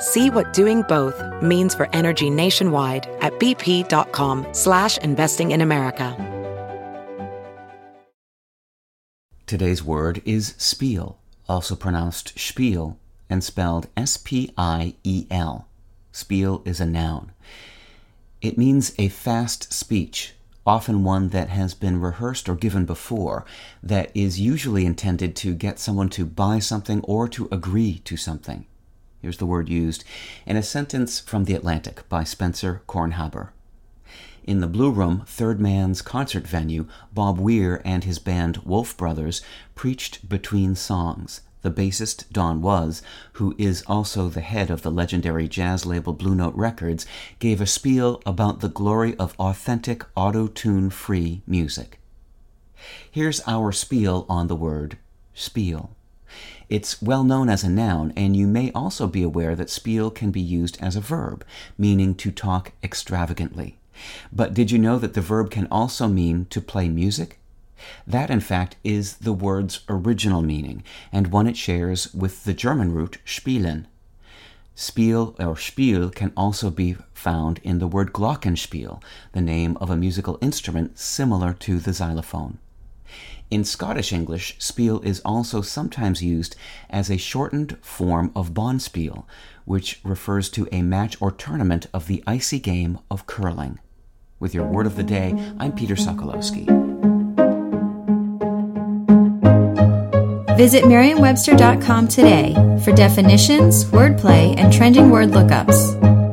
See what doing both means for energy nationwide at bp.com/investing in America. Today's word is spiel, also pronounced spiel and spelled S-P-I-E-L. Spiel is a noun. It means a fast speech, often one that has been rehearsed or given before, that is usually intended to get someone to buy something or to agree to something. Here's the word used in a sentence from The Atlantic by Spencer Kornhaber. In the Blue Room, Third Man's concert venue, Bob Weir and his band Wolf Brothers preached between songs. The bassist Don Was, who is also the head of the legendary jazz label Blue Note Records, gave a spiel about the glory of authentic, auto-tune-free music. Here's our spiel on the word spiel. It's well known as a noun, and you may also be aware that spiel can be used as a verb, meaning to talk extravagantly. But did you know that the verb can also mean to play music? That, in fact, is the word's original meaning, and one it shares with the German root spielen. Spiel or Spiel can also be found in the word Glockenspiel, the name of a musical instrument similar to the xylophone. In Scottish English, spiel is also sometimes used as a shortened form of bonspiel, which refers to a match or tournament of the icy game of curling. With your Word of the Day, I'm Peter Sokolowski. Visit Merriam-Webster.com today for definitions, wordplay, and trending word lookups.